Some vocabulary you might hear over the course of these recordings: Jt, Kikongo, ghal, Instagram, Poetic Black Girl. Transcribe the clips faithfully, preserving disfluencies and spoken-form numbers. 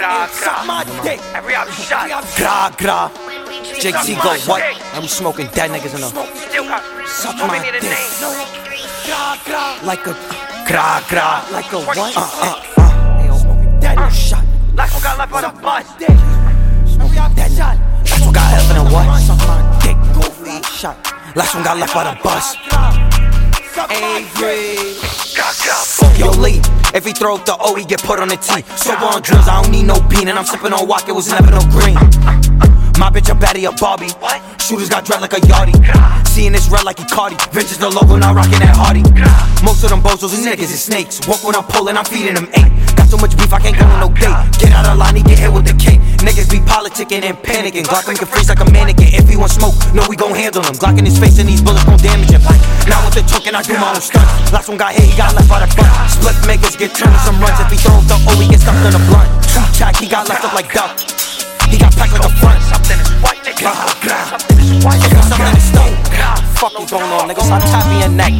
gra, gra. Every op shot. Gra, gra. Jake T go what? I'm smoking dead niggas in the. Suck my dick. Like a gra, gra. Like a what? Uh, uh, uh. Ayo, smoking dead niggas shot. Like we got left on the bus. Smoking dead niggas. That's what got left on the what? Suck my dick. Goofy shot. Last one got left by the bus. Avery. Yo, Lee, if he throw up the O, he get put on the T. Sober on dreams, I don't need no bean. And I'm sipping on walk, it was never no green. My bitch a baddie, a Barbie. Shooters got dread like a Yachty. Seeing this red like he Cardi. Vintage the logo, not rocking that Hardy. Most of them bozos and niggas is snakes. Walk when I'm pulling, I'm feeding them eight. Got so much beef, I can't go on no date. Get out of line, he get hit with the cake. Niggas be politicking and panicking. Glock can freeze like a mannequin. If he want smoke, no, we gon' handle him. Glock in his face and these bullets gon' damage him. Now with the choke and I do my own stunts. Last one got hit, he got left by the blunt. Split makers get turned to some runs. If he throws the O, he gets stuck in the blunt. Two track, he got left up like duck. He got packed like a front. Something is white, nigga. Something is white, nigga. Something is stone. Fuck you going on, nigga. Stop tapping your neck.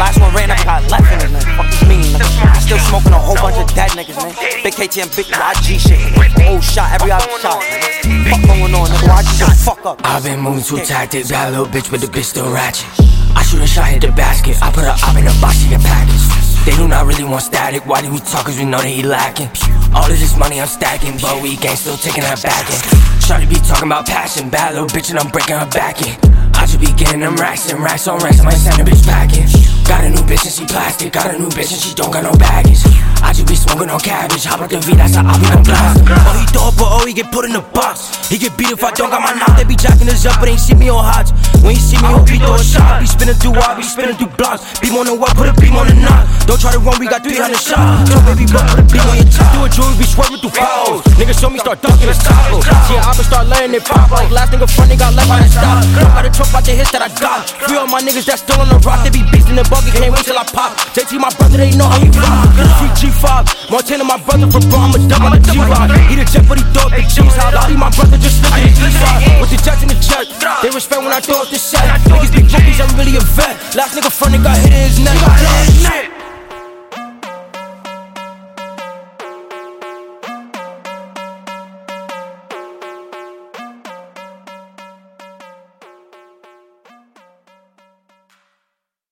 Last one ran, I got left in it, man. Fuck you mean, nigga. Still smoking a whole bunch of dead niggas, man. Big K T and big I G shit. Oh shot, every other shot. Fuck going on, nigga. I just fuck up. I've been moving too tactic. Got a little bitch, but the bitch still ratchet. I shoot a shot, hit the basket. I put a op in a box, she get packaged. They do not really want static. Why do we talk? Cause we know that he lacking. All of this money I'm stacking, but we gang still taking her back in. Shawty be talking about passion. Bad little bitch and I'm breaking her back in. I should be getting them racks and racks on racks. I might send a bitch back in. Got a new bitch and she plastic. Got a new bitch and she don't got no baggage. I just be smoking on cabbage. Hop out the V, that's how I be gon' blast him. Oh, he throw up a O, he get put in the box. He get beat if I don't got my knock. They be jacking us up, but ain't see me on Hodge. When you see me, hope he throw a shot. Be spinning through wide, be spinning through blocks. Beam on the wall, put a beam on the knot. Don't try to run, we got three hundred shots. Don't baby run, put a beam on your top. Do a jewelry, be swerving through fouls. Niggas show me, start ducking the tackle. Yeah, I been start laying it pop. Like last nigga front, they got left by the stop. Drop out the truck, out the hits that I got. Free all my niggas that's still on the rock. They be beastin' the bucket, can't wait till I pop. J T, my brother, they know how you rock. Free G five, Montana, my brother from bro, I'm a dub, I'm a G-Rod. He the jet, but he throw up the G's high. Lottie, my brother, just look at the G five. With the jets in the jet, they respect when I throw up the set. Niggas be rookies, I'm really a vet. Last nigga front, they got hit.